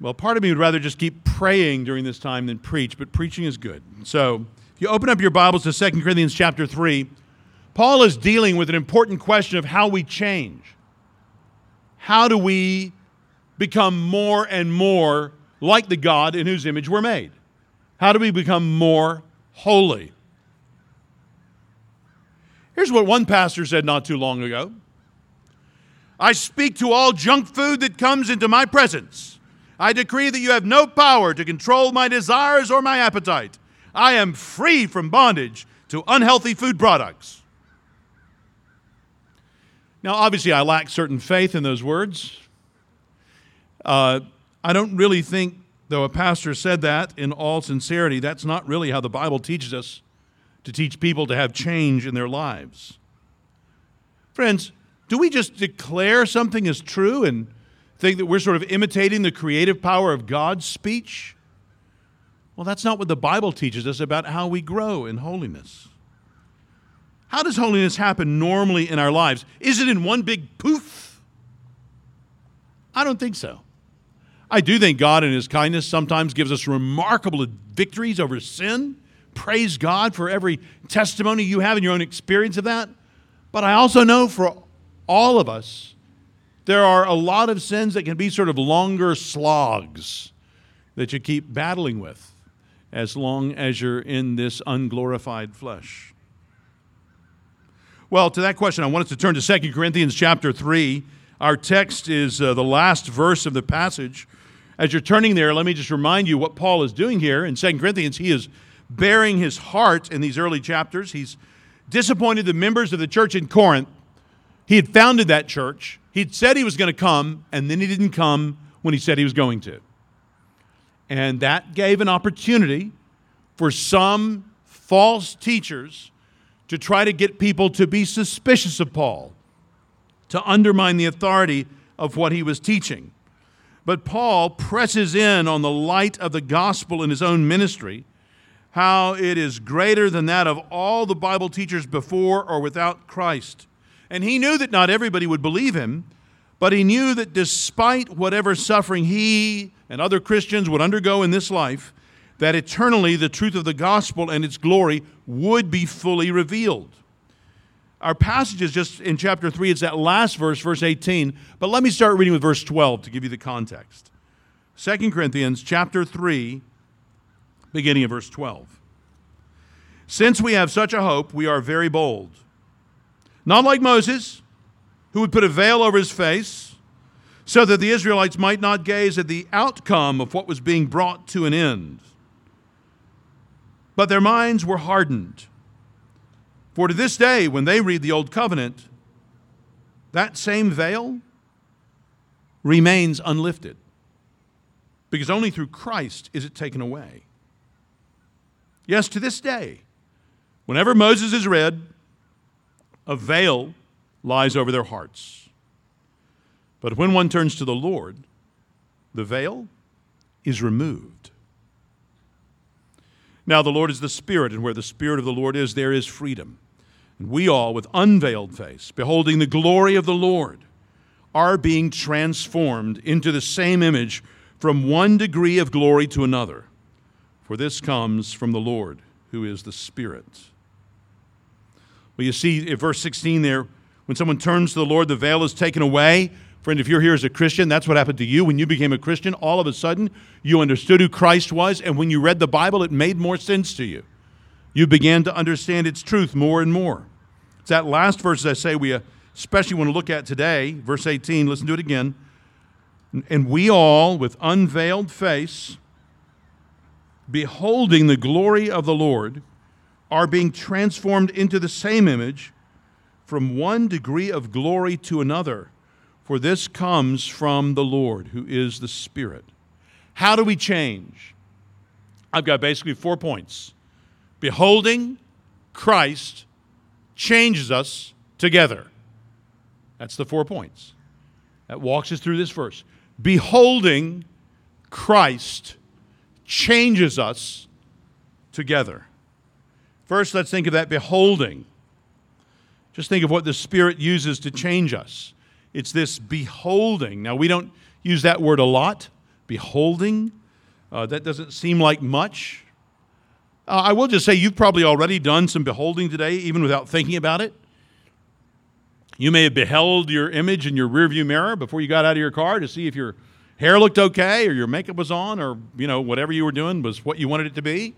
Well, part of me would rather just keep praying during this time than preach, but preaching is good. So if you open up your Bibles to 2 Corinthians chapter 3, Paul is dealing with an important question of how we change. How do we become more and more like the God in whose image we're made? How do we become more holy? Here's what one pastor said not too long ago. I speak to all junk food that comes into my presence. I decree that you have no power to control my desires or my appetite. I am free from bondage to unhealthy food products. Now, obviously, I lack certain faith in those words. I don't really think, though a pastor said that in all sincerity, that's not really how the Bible teaches us to teach people to have change in their lives. Friends, do we just declare something as true and think that we're sort of imitating the creative power of God's speech? Well, that's not what the Bible teaches us about how we grow in holiness. How does holiness happen normally in our lives? Is it in one big poof? I don't think so. I do think God in His kindness sometimes gives us remarkable victories over sin. Praise God for every testimony you have in your own experience of that. But I also know for all of us, there are a lot of sins that can be sort of longer slogs that you keep battling with as long as you're in this unglorified flesh. Well, to that question, I want us to turn to 2 Corinthians chapter 3. Our text is the last verse of the passage. As you're turning there, let me just remind you what Paul is doing here. In 2 Corinthians, he is bearing his heart in these early chapters. He's disappointed the members of the church in Corinth. He had founded that church. He'd said he was going to come, and then he didn't come when he said he was going to. And that gave an opportunity for some false teachers to try to get people to be suspicious of Paul, to undermine the authority of what he was teaching. But Paul presses in on the light of the gospel in his own ministry, how it is greater than that of all the Bible teachers before or without Christ. And he knew that not everybody would believe him, but he knew that despite whatever suffering he and other Christians would undergo in this life, that eternally the truth of the gospel and its glory would be fully revealed. Our passage is just in chapter 3. It's that last verse, verse 18. But let me start reading with verse 12 to give you the context. 2 Corinthians chapter 3, beginning of verse 12. Since we have such a hope, we are very bold. Not like Moses, who would put a veil over his face, so that the Israelites might not gaze at the outcome of what was being brought to an end. But their minds were hardened. For to this day, when they read the Old Covenant, that same veil remains unlifted, because only through Christ is it taken away. Yes, to this day, whenever Moses is read, a veil lies over their hearts. But when one turns to the Lord, the veil is removed. Now the Lord is the Spirit, and where the Spirit of the Lord is, there is freedom. And we all, with unveiled face, beholding the glory of the Lord, are being transformed into the same image from one degree of glory to another. For this comes from the Lord, who is the Spirit. Well, you see, in verse 16 there, when someone turns to the Lord, the veil is taken away. Friend, if you're here as a Christian, that's what happened to you. When you became a Christian, all of a sudden, you understood who Christ was, and when you read the Bible, it made more sense to you. You began to understand its truth more and more. It's that last verse, as I say, we especially want to look at today, verse 18. Listen to it again. And we all, with unveiled face, beholding the glory of the Lord, are being transformed into the same image from one degree of glory to another. For this comes from the Lord, who is the Spirit. How do we change? I've got basically 4 points. Beholding Christ changes us together. That's the 4 points. That walks us through this verse. Beholding Christ changes us together. First, let's think of that beholding. Just think of what the Spirit uses to change us. It's this beholding. Now, we don't use that word a lot, beholding. That doesn't seem like much. I will just say you've probably already done some beholding today, even without thinking about it. You may have beheld your image in your rearview mirror before you got out of your car to see if your hair looked okay or your makeup was on or, you know, whatever you were doing was what you wanted it to be.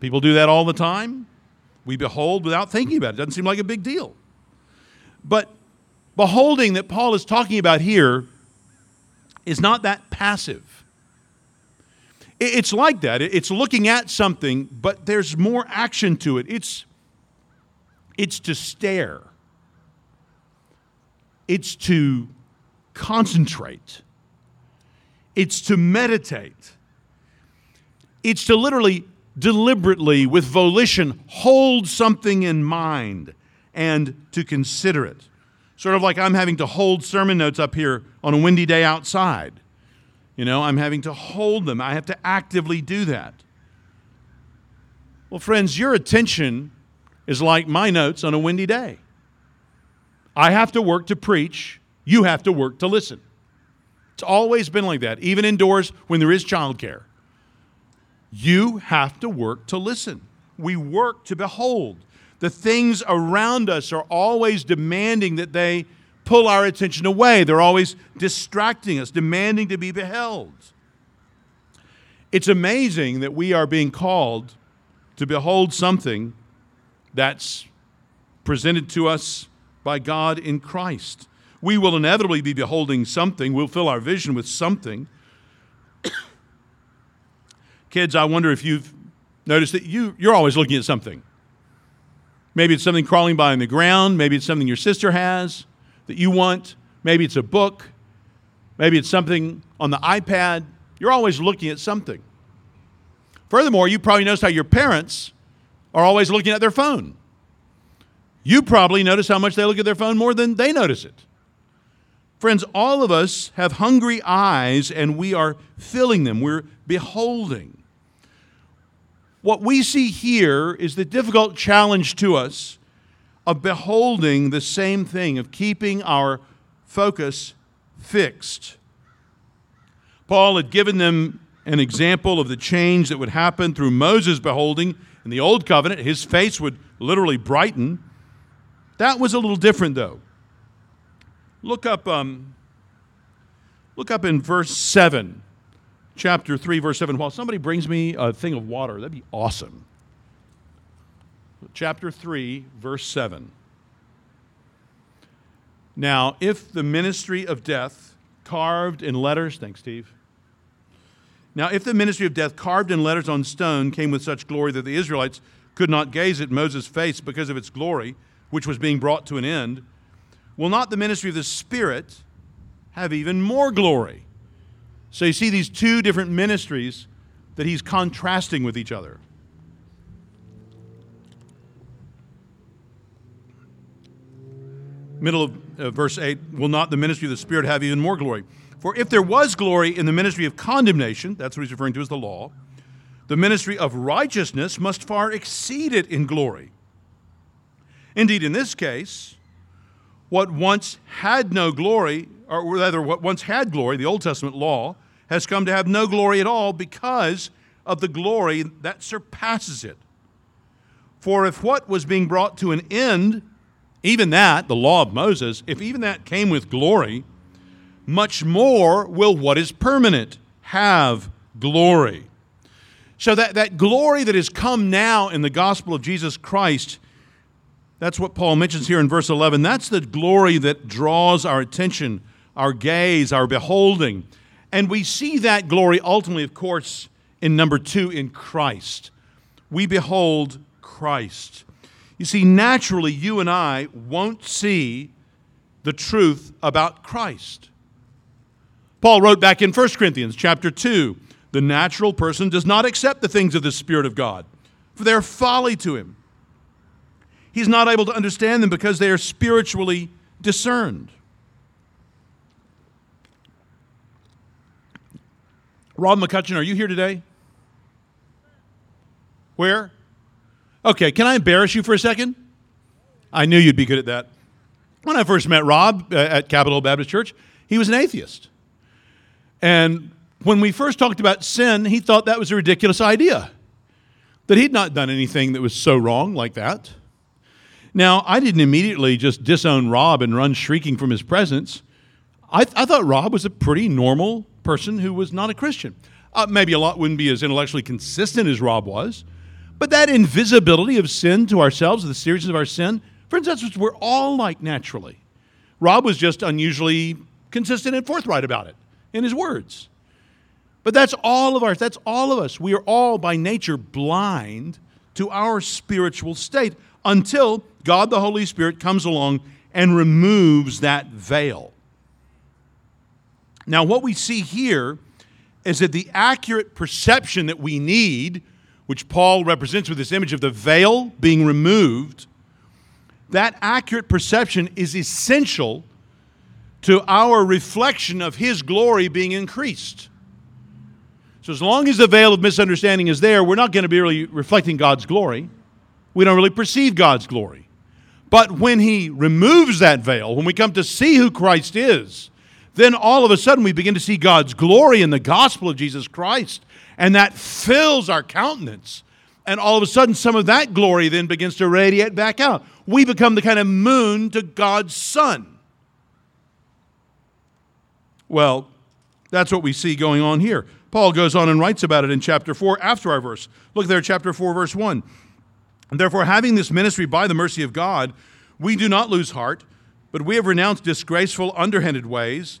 People do that all the time. We behold without thinking about it. It doesn't seem like a big deal. But beholding that Paul is talking about here is not that passive. It's like that. It's looking at something, but there's more action to it. It's to stare. It's to concentrate. It's to meditate. It's to literally, deliberately, with volition, hold something in mind and to consider it. Sort of like I'm having to hold sermon notes up here on a windy day outside. You know, I'm having to hold them. I have to actively do that. Well, friends, your attention is like my notes on a windy day. I have to work to preach. You have to work to listen. It's always been like that, even indoors when there is childcare. You have to work to listen. We work to behold. The things around us are always demanding that they pull our attention away. They're always distracting us, demanding to be beheld. It's amazing that we are being called to behold something that's presented to us by God in Christ. We will inevitably be beholding something. We'll fill our vision with something. Kids, I wonder if you've noticed that you're always looking at something. Maybe it's something crawling by on the ground. Maybe it's something your sister has that you want. Maybe it's a book. Maybe it's something on the iPad. You're always looking at something. Furthermore, you probably noticed how your parents are always looking at their phone. You probably notice how much they look at their phone more than they notice it. Friends, all of us have hungry eyes and we are filling them. We're beholding. What we see here is the difficult challenge to us of beholding the same thing, of keeping our focus fixed. Paul had given them an example of the change that would happen through Moses' beholding. In the Old Covenant, his face would literally brighten. That was a little different, though. Look up in verse 7, chapter 3, verse 7. While somebody brings me a thing of water, that'd be awesome. Chapter 3, verse 7. Now, if the ministry of death carved in letters, thanks, Steve. Now, if the ministry of death carved in letters on stone came with such glory that the Israelites could not gaze at Moses' face because of its glory, which was being brought to an end, will not the ministry of the Spirit have even more glory? So you see these two different ministries that he's contrasting with each other. Middle of verse 8, will not the ministry of the Spirit have even more glory? For if there was glory in the ministry of condemnation, that's what he's referring to as the law, the ministry of righteousness must far exceed it in glory. Indeed, in this case, what once had no glory, or rather what once had glory, the Old Testament law, has come to have no glory at all because of the glory that surpasses it. For if what was being brought to an end, even that, the law of Moses, if even that came with glory, much more will what is permanent have glory. So that glory that has come now in the gospel of Jesus Christ, that's what Paul mentions here in verse 11. That's the glory that draws our attention, our gaze, our beholding. And we see that glory ultimately, of course, in number 2, in Christ. We behold Christ. You see, naturally, you and I won't see the truth about Christ. Paul wrote back in 1 Corinthians chapter 2, the natural person does not accept the things of the Spirit of God, for they are folly to him. He's not able to understand them because they are spiritually discerned. Rob McCutcheon, are you here today? Where? Okay, can I embarrass you for a second? I knew you'd be good at that. When I first met Rob at Capitol Baptist Church, he was an atheist. And When we first talked about sin, he thought that was a ridiculous idea, that he'd not done anything that was so wrong like that. Now, I didn't immediately just disown Rob and run shrieking from his presence. I thought Rob was a pretty normal person who was not a Christian. Maybe a lot wouldn't be as intellectually consistent as Rob was, but that invisibility of sin to ourselves, the seriousness of our sin, friends, that's what we're all like naturally. Rob was just unusually consistent and forthright about it in his words. But that's all of ours. That's all of us. We are all by nature blind to our spiritual state until God the Holy Spirit comes along and removes that veil. Now, what we see here is that the accurate perception that we need, which Paul represents with this image of the veil being removed, that accurate perception is essential to our reflection of His glory being increased. So as long as the veil of misunderstanding is there, we're not going to be really reflecting God's glory. We don't really perceive God's glory. But when He removes that veil, when we come to see who Christ is, then all of a sudden we begin to see God's glory in the gospel of Jesus Christ, and that fills our countenance. And all of a sudden, some of that glory then begins to radiate back out. We become the kind of moon to God's sun. Well, that's what we see going on here. Paul goes on and writes about it in chapter 4 after our verse. Look there, chapter 4, verse 1. "And therefore, having this ministry by the mercy of God, we do not lose heart, but we have renounced disgraceful, underhanded ways.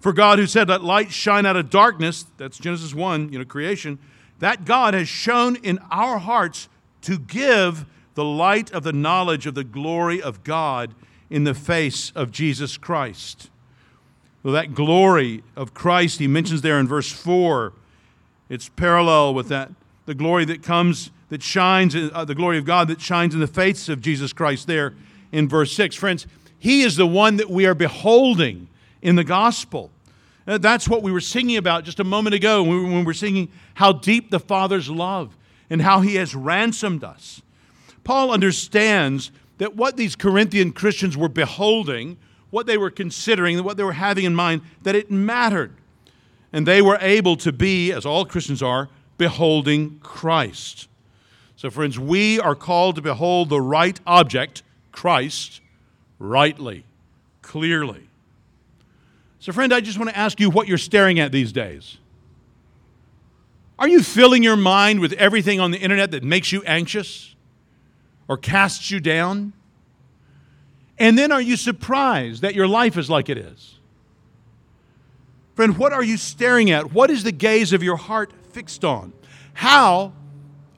For God, who said, 'Let light shine out of darkness,'" that's Genesis 1, creation, "that God has shown in our hearts to give the light of the knowledge of the glory of God in the face of Jesus Christ." Well, that glory of Christ he mentions there in verse 4, it's parallel with that, the glory that comes, that shines, the glory of God that shines in the face of Jesus Christ there in verse 6. Friends, He is the one that we are beholding in the gospel. That's what we were singing about just a moment ago when we were singing how deep the Father's love and how He has ransomed us. Paul understands that what these Corinthian Christians were beholding, what they were considering, what they were having in mind, that it mattered. And they were able to be, as all Christians are, beholding Christ. So friends, we are called to behold the right object, Christ, rightly, clearly. So friend, I just want to ask you what you're staring at these days. Are you filling your mind with everything on the internet that makes you anxious or casts you down? And then are you surprised that your life is like it is? Friend, what are you staring at? What is the gaze of your heart fixed on? How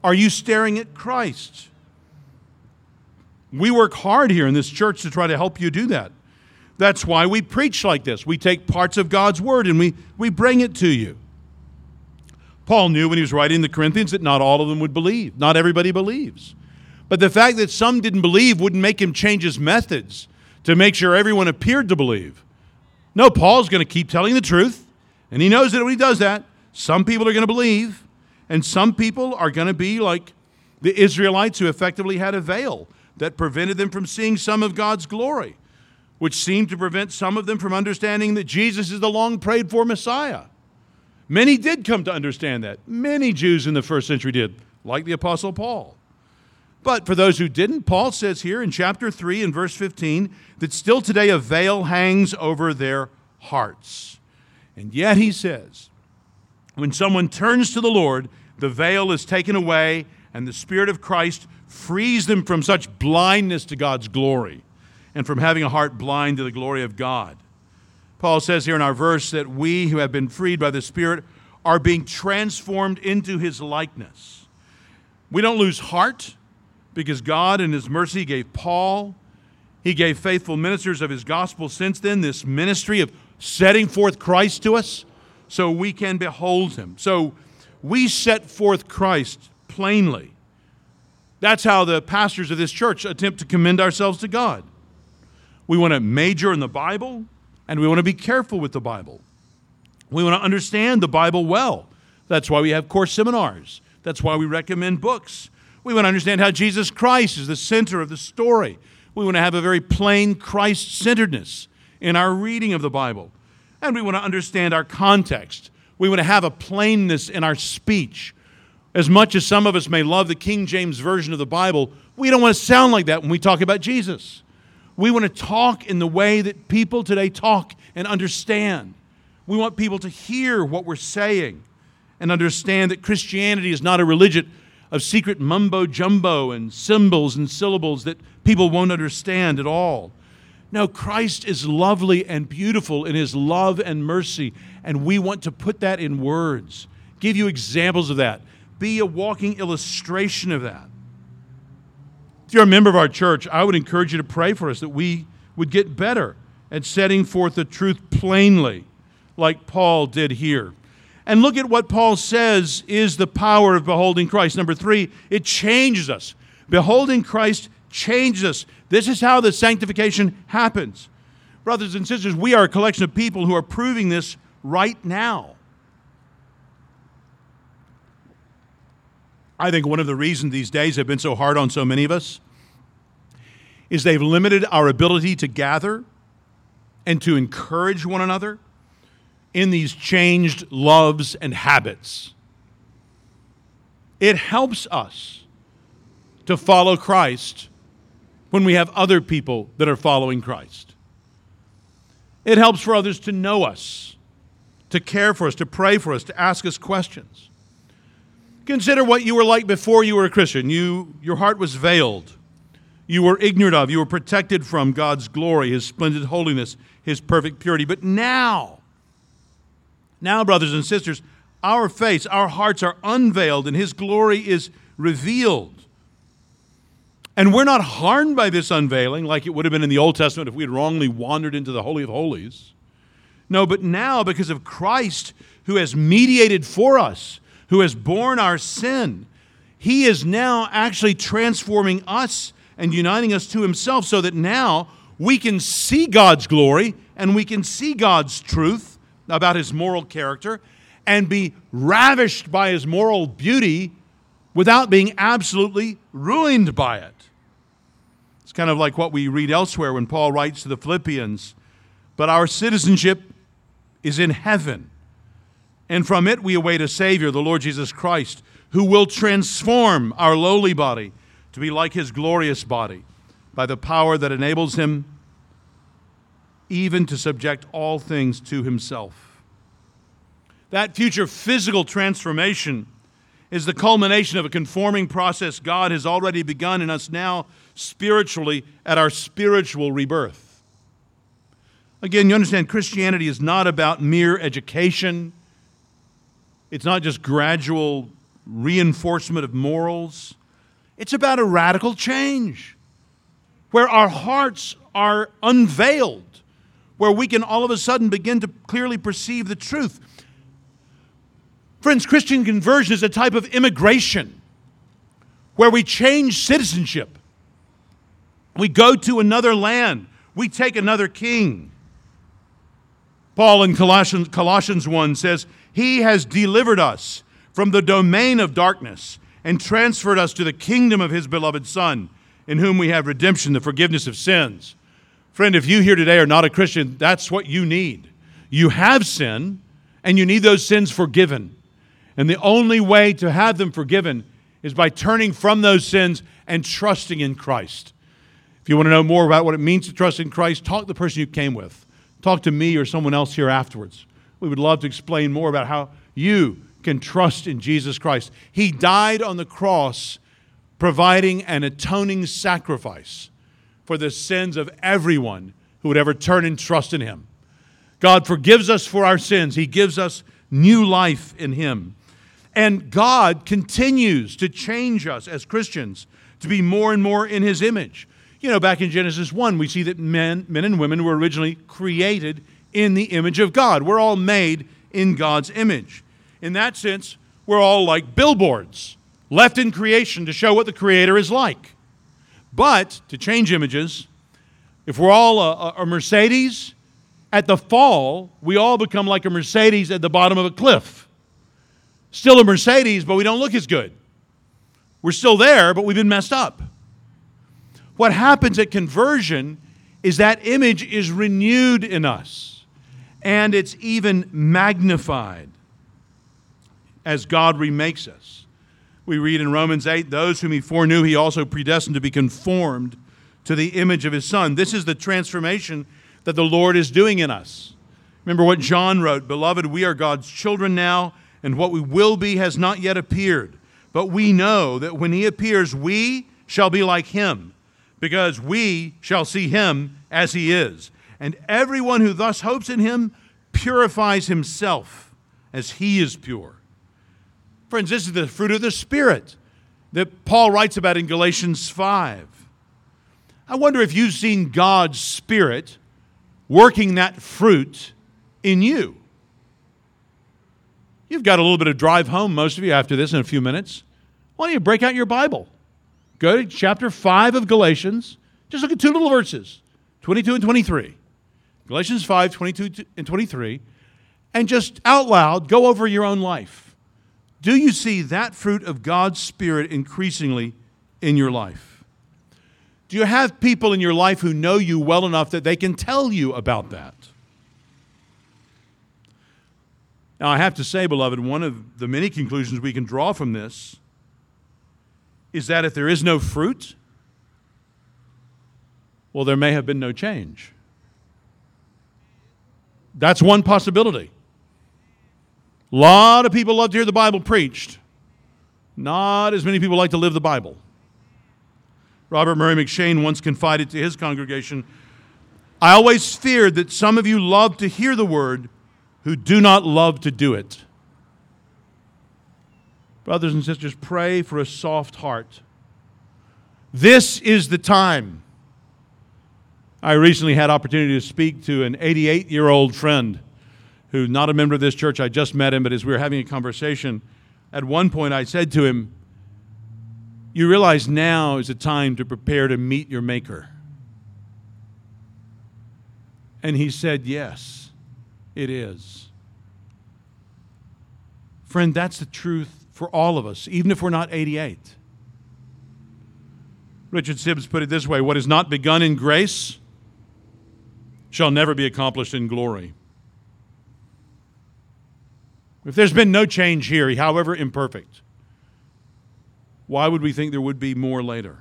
are you staring at Christ? We work hard here in this church to try to help you do that. That's why we preach like this. We take parts of God's word and we bring it to you. Paul knew when he was writing the Corinthians that not all of them would believe. Not everybody believes. But the fact that some didn't believe wouldn't make him change his methods to make sure everyone appeared to believe. No, Paul's going to keep telling the truth, and he knows that when he does that, some people are going to believe, and some people are going to be like the Israelites who effectively had a veil that prevented them from seeing some of God's glory, which seemed to prevent some of them from understanding that Jesus is the long-prayed-for Messiah. Many did come to understand that. Many Jews in the first century did, like the Apostle Paul. But for those who didn't, Paul says here in chapter 3 and verse 15 that still today a veil hangs over their hearts. And yet he says, when someone turns to the Lord, the veil is taken away and the Spirit of Christ frees them from such blindness to God's glory and from having a heart blind to the glory of God. Paul says here in our verse that we who have been freed by the Spirit are being transformed into His likeness. We don't lose heart because God in His mercy gave Paul, He gave faithful ministers of His gospel since then, this ministry of setting forth Christ to us so we can behold him. So we set forth Christ plainly. That's how the pastors of this church attempt to commend ourselves to God. We want to major in the Bible, and we want to be careful with the Bible. We want to understand the Bible well. That's why we have course seminars. That's why we recommend books. We want to understand how Jesus Christ is the center of the story. We want to have a very plain Christ-centeredness in our reading of the Bible. And we want to understand our context. We want to have a plainness in our speech. As much as some of us may love the King James Version of the Bible, we don't want to sound like that when we talk about Jesus. We want to talk in the way that people today talk and understand. We want people to hear what we're saying and understand that Christianity is not a religion of secret mumbo-jumbo and symbols and syllables that people won't understand at all. No, Christ is lovely and beautiful in his love and mercy, and we want to put that in words, give you examples of that, be a walking illustration of that. If you're a member of our church, I would encourage you to pray for us that we would get better at setting forth the truth plainly, like Paul did here. And look at what Paul says is the power of beholding Christ. Number three, it changes us. Beholding Christ changes us. This is how the sanctification happens. Brothers and sisters, we are a collection of people who are proving this right now. I think one of the reasons these days have been so hard on so many of us is they've limited our ability to gather and to encourage one another in these changed loves and habits. It helps us to follow Christ when we have other people that are following Christ. It helps for others to know us, to care for us, to pray for us, to ask us questions. Consider what you were like before you were a Christian. Your heart was veiled. You were ignorant of. You were protected from God's glory, his splendid holiness, his perfect purity. But now, brothers and sisters, our face, our hearts are unveiled and his glory is revealed. And we're not harmed by this unveiling like it would have been in the Old Testament if we had wrongly wandered into the Holy of Holies. No, but now because of Christ who has mediated for us, who has borne our sin, he is now actually transforming us and uniting us to himself so that now we can see God's glory and we can see God's truth about his moral character and be ravished by his moral beauty without being absolutely ruined by it. It's kind of like what we read elsewhere when Paul writes to the Philippians, but our citizenship is in heaven, and from it we await a Savior, the Lord Jesus Christ, who will transform our lowly body to be like his glorious body by the power that enables him even to subject all things to himself. That future physical transformation is the culmination of a conforming process God has already begun in us now spiritually at our spiritual rebirth. Again, you understand Christianity is not about mere education. It's not just gradual reinforcement of morals. It's about a radical change where our hearts are unveiled, where we can all of a sudden begin to clearly perceive the truth. Friends, Christian conversion is a type of immigration where we change citizenship. We go to another land. We take another king. Paul in Colossians 1 says, he has delivered us from the domain of darkness and transferred us to the kingdom of his beloved Son, in whom we have redemption, the forgiveness of sins. Friend, if you here today are not a Christian, that's what you need. You have sin, and you need those sins forgiven. And the only way to have them forgiven is by turning from those sins and trusting in Christ. If you want to know more about what it means to trust in Christ, talk to the person you came with. Talk to me or someone else here afterwards. We would love to explain more about how you can trust in Jesus Christ. He died on the cross, providing an atoning sacrifice for the sins of everyone who would ever turn and trust in him. God forgives us for our sins. He gives us new life in him. And God continues to change us as Christians to be more and more in his image. You know, back in Genesis 1, we see that men and women were originally created in the image of God. We're all made in God's image. In that sense, we're all like billboards, left in creation to show what the Creator is like. But, to change images, if we're all a Mercedes, at the fall, we all become like a Mercedes at the bottom of a cliff. Still a Mercedes, but we don't look as good. We're still there, but we've been messed up. What happens at conversion is that image is renewed in us, and it's even magnified as God remakes us. We read in Romans 8, those whom he foreknew, he also predestined to be conformed to the image of his Son. This is the transformation that the Lord is doing in us. Remember what John wrote, beloved, we are God's children now, and what we will be has not yet appeared. But we know that when he appears, we shall be like him, because we shall see him as he is. And everyone who thus hopes in him purifies himself as he is pure. Friends, this is the fruit of the Spirit that Paul writes about in Galatians 5. I wonder if you've seen God's Spirit working that fruit in you. You've got a little bit of drive home, most of you, after this in a few minutes. Why don't you break out your Bible? Go to chapter 5 of Galatians. Just look at two little verses, 22 and 23. Galatians 5, 22 and 23. And just out loud, go over your own life. Do you see that fruit of God's Spirit increasingly in your life? Do you have people in your life who know you well enough that they can tell you about that? Now, I have to say, beloved, one of the many conclusions we can draw from this is that if there is no fruit, well, there may have been no change. That's one possibility. A lot of people love to hear the Bible preached. Not as many people like to live the Bible. Robert Murray McShane once confided to his congregation, I always feared that some of you love to hear the word who do not love to do it. Brothers and sisters, pray for a soft heart. This is the time. I recently had opportunity to speak to an 88-year-old friend who's not a member of this church. I just met him, but as we were having a conversation, at one point I said to him, you realize now is a time to prepare to meet your Maker. And he said, yes, it is. Friend, that's the truth for all of us, even if we're not 88. Richard Sibbes put it this way, what is not begun in grace shall never be accomplished in glory. If there's been no change here, however imperfect, why would we think there would be more later?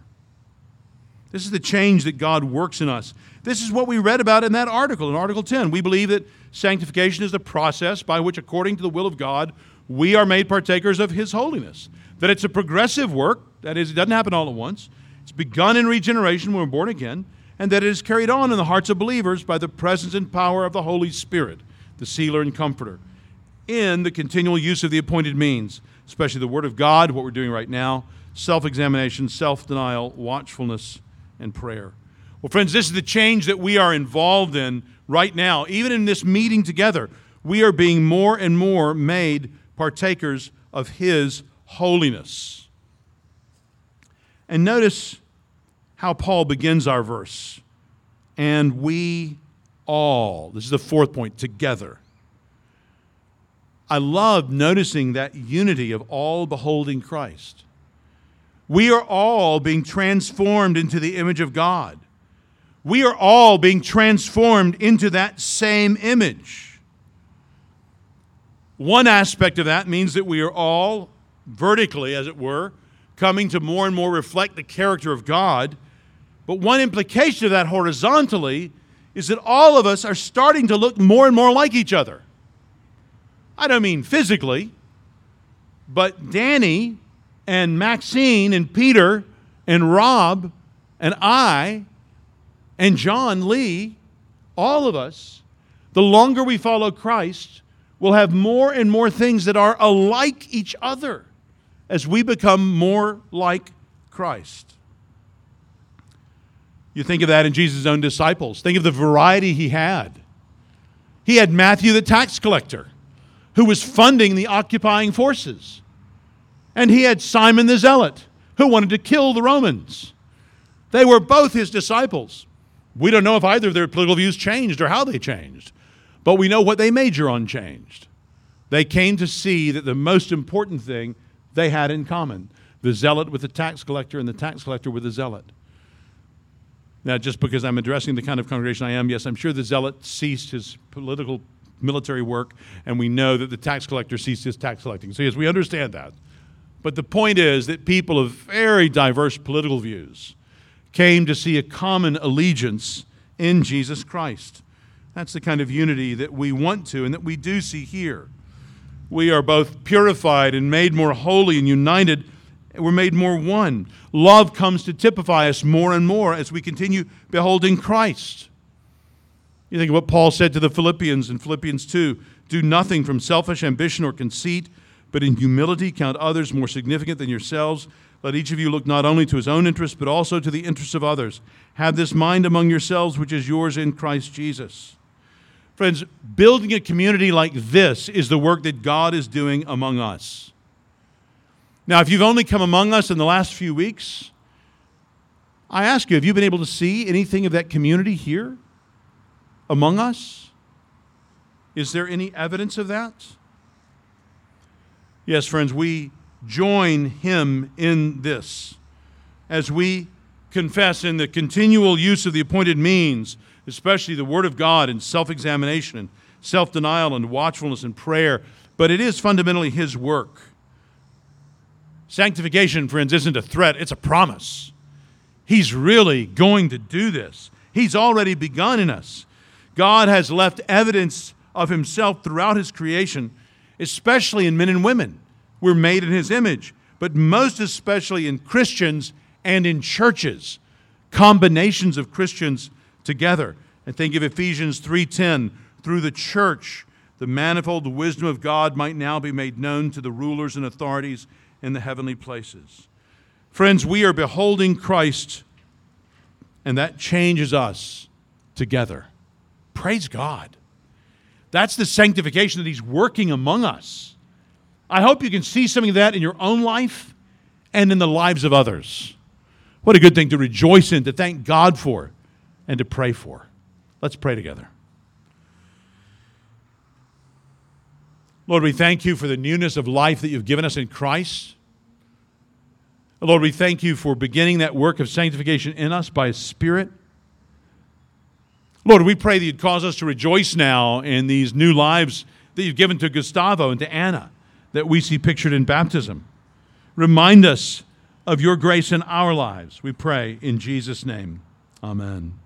This is the change that God works in us. This is what we read about in that article, in Article 10. We believe that sanctification is the process by which, according to the will of God, we are made partakers of His holiness. That it's a progressive work, that is, it doesn't happen all at once. It's begun in regeneration when we're born again, and that it is carried on in the hearts of believers by the presence and power of the Holy Spirit, the sealer and comforter, in the continual use of the appointed means, especially the Word of God, what we're doing right now, self-examination, self-denial, watchfulness, and prayer. Well, friends, this is the change that we are involved in right now. Even in this meeting together, we are being more and more made partakers of His holiness. And notice how Paul begins our verse. And we all, this is the fourth point, together. I love noticing that unity of all beholding Christ. We are all being transformed into the image of God. We are all being transformed into that same image. One aspect of that means that we are all vertically, as it were, coming to more and more reflect the character of God. But one implication of that horizontally is that all of us are starting to look more and more like each other. I don't mean physically, but Danny and Maxine and Peter and Rob and I and John Lee, all of us, the longer we follow Christ, will have more and more things that are alike each other as we become more like Christ. You think of that in Jesus' own disciples. Think of the variety he had. He had Matthew the tax collector. who was funding the occupying forces. And he had Simon the Zealot, who wanted to kill the Romans. They were both his disciples. We don't know if either of their political views changed or how they changed, but we know what they major on changed. They came to see that the most important thing they had in common, the zealot with the tax collector and the tax collector with the zealot. Now, just because I'm addressing the kind of congregation I am, yes, I'm sure the zealot ceased his political military work, and we know that the tax collector ceased his tax collecting. So yes, we understand that. But the point is that people of very diverse political views came to see a common allegiance in Jesus Christ. That's the kind of unity that we want to and that we do see here. We are both purified and made more holy and united. We're made more one. Love comes to typify us more and more as we continue beholding Christ. You think of what Paul said to the Philippians in Philippians 2, do nothing from selfish ambition or conceit, but in humility count others more significant than yourselves. Let each of you look not only to his own interests, but also to the interests of others. Have this mind among yourselves, which is yours in Christ Jesus. Friends, building a community like this is the work that God is doing among us. Now, if you've only come among us in the last few weeks, I ask you, have you been able to see anything of that community here among us? Is there any evidence of that? Yes, friends, we join him in this. As we confess in the continual use of the appointed means, especially the Word of God and self-examination and self-denial and watchfulness and prayer, but it is fundamentally his work. Sanctification, friends, isn't a threat, it's a promise. He's really going to do this. He's already begun in us. God has left evidence of himself throughout his creation, especially in men and women. We're made in his image, but most especially in Christians and in churches, combinations of Christians together. And think of Ephesians 3:10, through the church, the manifold wisdom of God might now be made known to the rulers and authorities in the heavenly places. Friends, we are beholding Christ, and that changes us together. Praise God. That's the sanctification that he's working among us. I hope you can see something of that in your own life and in the lives of others. What a good thing to rejoice in, to thank God for, and to pray for. Let's pray together. Lord, we thank you for the newness of life that you've given us in Christ. Lord, we thank you for beginning that work of sanctification in us by his Spirit. Lord, we pray that you'd cause us to rejoice now in these new lives that you've given to Gustavo and to Anna that we see pictured in baptism. Remind us of your grace in our lives, we pray in Jesus' name. Amen.